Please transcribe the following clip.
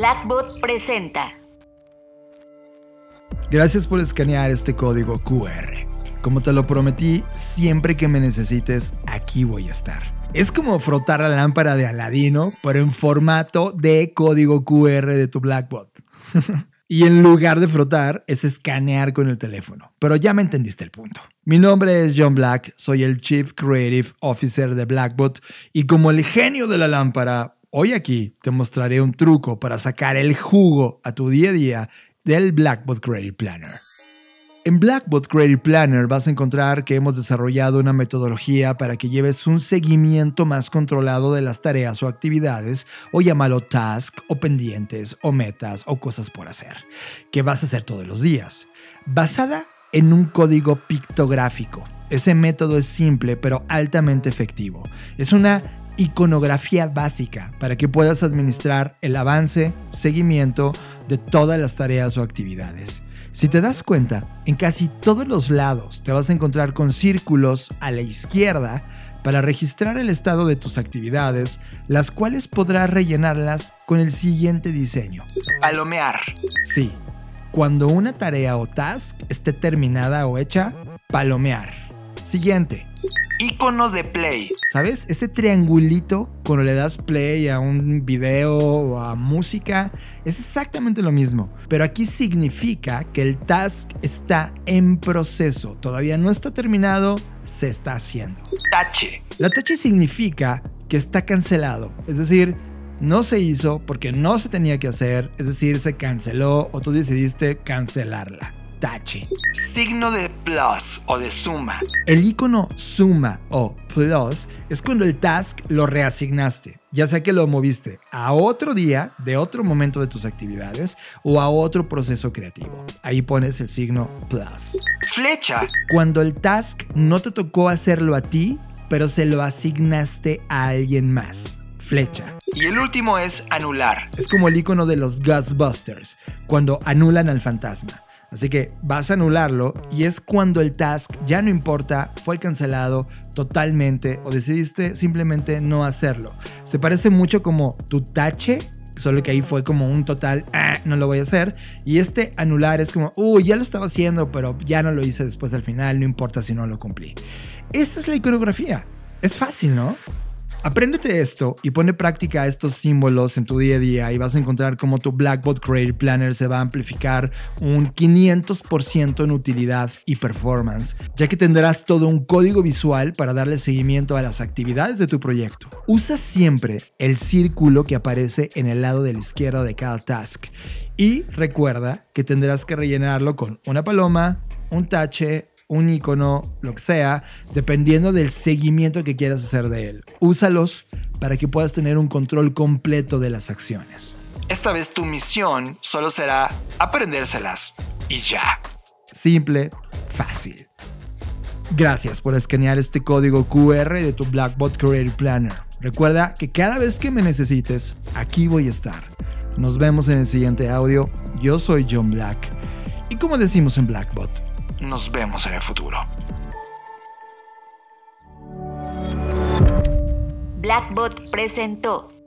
BlackBot presenta. Gracias por escanear este código QR. Como te lo prometí, siempre que me necesites, aquí voy a estar. Es como frotar la lámpara de Aladino, pero en formato de código QR de tu BlackBot. Y en lugar de frotar, es escanear con el teléfono. Pero ya me entendiste el punto. Mi nombre es John Black, soy el Chief Creative Officer de BlackBot y como el genio de la lámpara, hoy aquí te mostraré un truco para sacar el jugo a tu día a día del Blackboard Credit Planner. En Blackboard Credit Planner vas a encontrar que hemos desarrollado una metodología para que lleves un seguimiento más controlado de las tareas o actividades, o llámalo task, o pendientes, o metas, o cosas por hacer, que vas a hacer todos los días, basada en un código pictográfico. Ese método es simple pero altamente efectivo. Es una iconografía básica para que puedas administrar el avance, seguimiento de todas las tareas o actividades. Si te das cuenta, en casi todos los lados te vas a encontrar con círculos a la izquierda para registrar el estado de tus actividades, las cuales podrás rellenarlas con el siguiente diseño. Palomear. Sí, cuando una tarea o task esté terminada o hecha, palomear. Siguiente. Icono de play. ¿Sabes? Ese triangulito cuando le das play a un video o a música es exactamente lo mismo. Pero aquí significa que el task está en proceso. Todavía no está terminado, se está haciendo. Tache. La tache significa que está cancelado. Es decir, no se hizo porque no se tenía que hacer. Es decir, se canceló o tú decidiste cancelarla. Tache. Signo de plus o de suma. El icono suma o plus es cuando el task lo reasignaste, ya sea que lo moviste a otro día, de otro momento de tus actividades o a otro proceso creativo. Ahí pones el signo plus. Flecha. Cuando el task no te tocó hacerlo a ti, pero se lo asignaste a alguien más. Flecha. Y el último es anular. Es como el icono de los Ghostbusters, cuando anulan al fantasma. Así que vas a anularlo y es cuando el task ya no importa, fue cancelado totalmente o decidiste simplemente no hacerlo. Se parece mucho como tu tache, solo que ahí fue como un total, no lo voy a hacer. Y este anular es como, ya lo estaba haciendo, pero ya no lo hice después al final, no importa si no lo cumplí. Esta es la iconografía. Es fácil, ¿no? Apréndete esto y pon en práctica estos símbolos en tu día a día y vas a encontrar cómo tu Blackboard Credit Planner se va a amplificar un 500% en utilidad y performance, ya que tendrás todo un código visual para darle seguimiento a las actividades de tu proyecto. Usa siempre el círculo que aparece en el lado de la izquierda de cada task y recuerda que tendrás que rellenarlo con una paloma, un tache, un icono, lo que sea, dependiendo del seguimiento que quieras hacer de él. Úsalos para que puedas tener un control completo de las acciones. Esta vez tu misión solo será aprendérselas y ya. Simple, fácil. Gracias por escanear este código QR de tu Blackboard Credit Planner. Recuerda que cada vez que me necesites, aquí voy a estar. Nos vemos en el siguiente audio. Yo soy John Black. Y como decimos en BlackBot, nos vemos en el futuro. BlackBot presentó.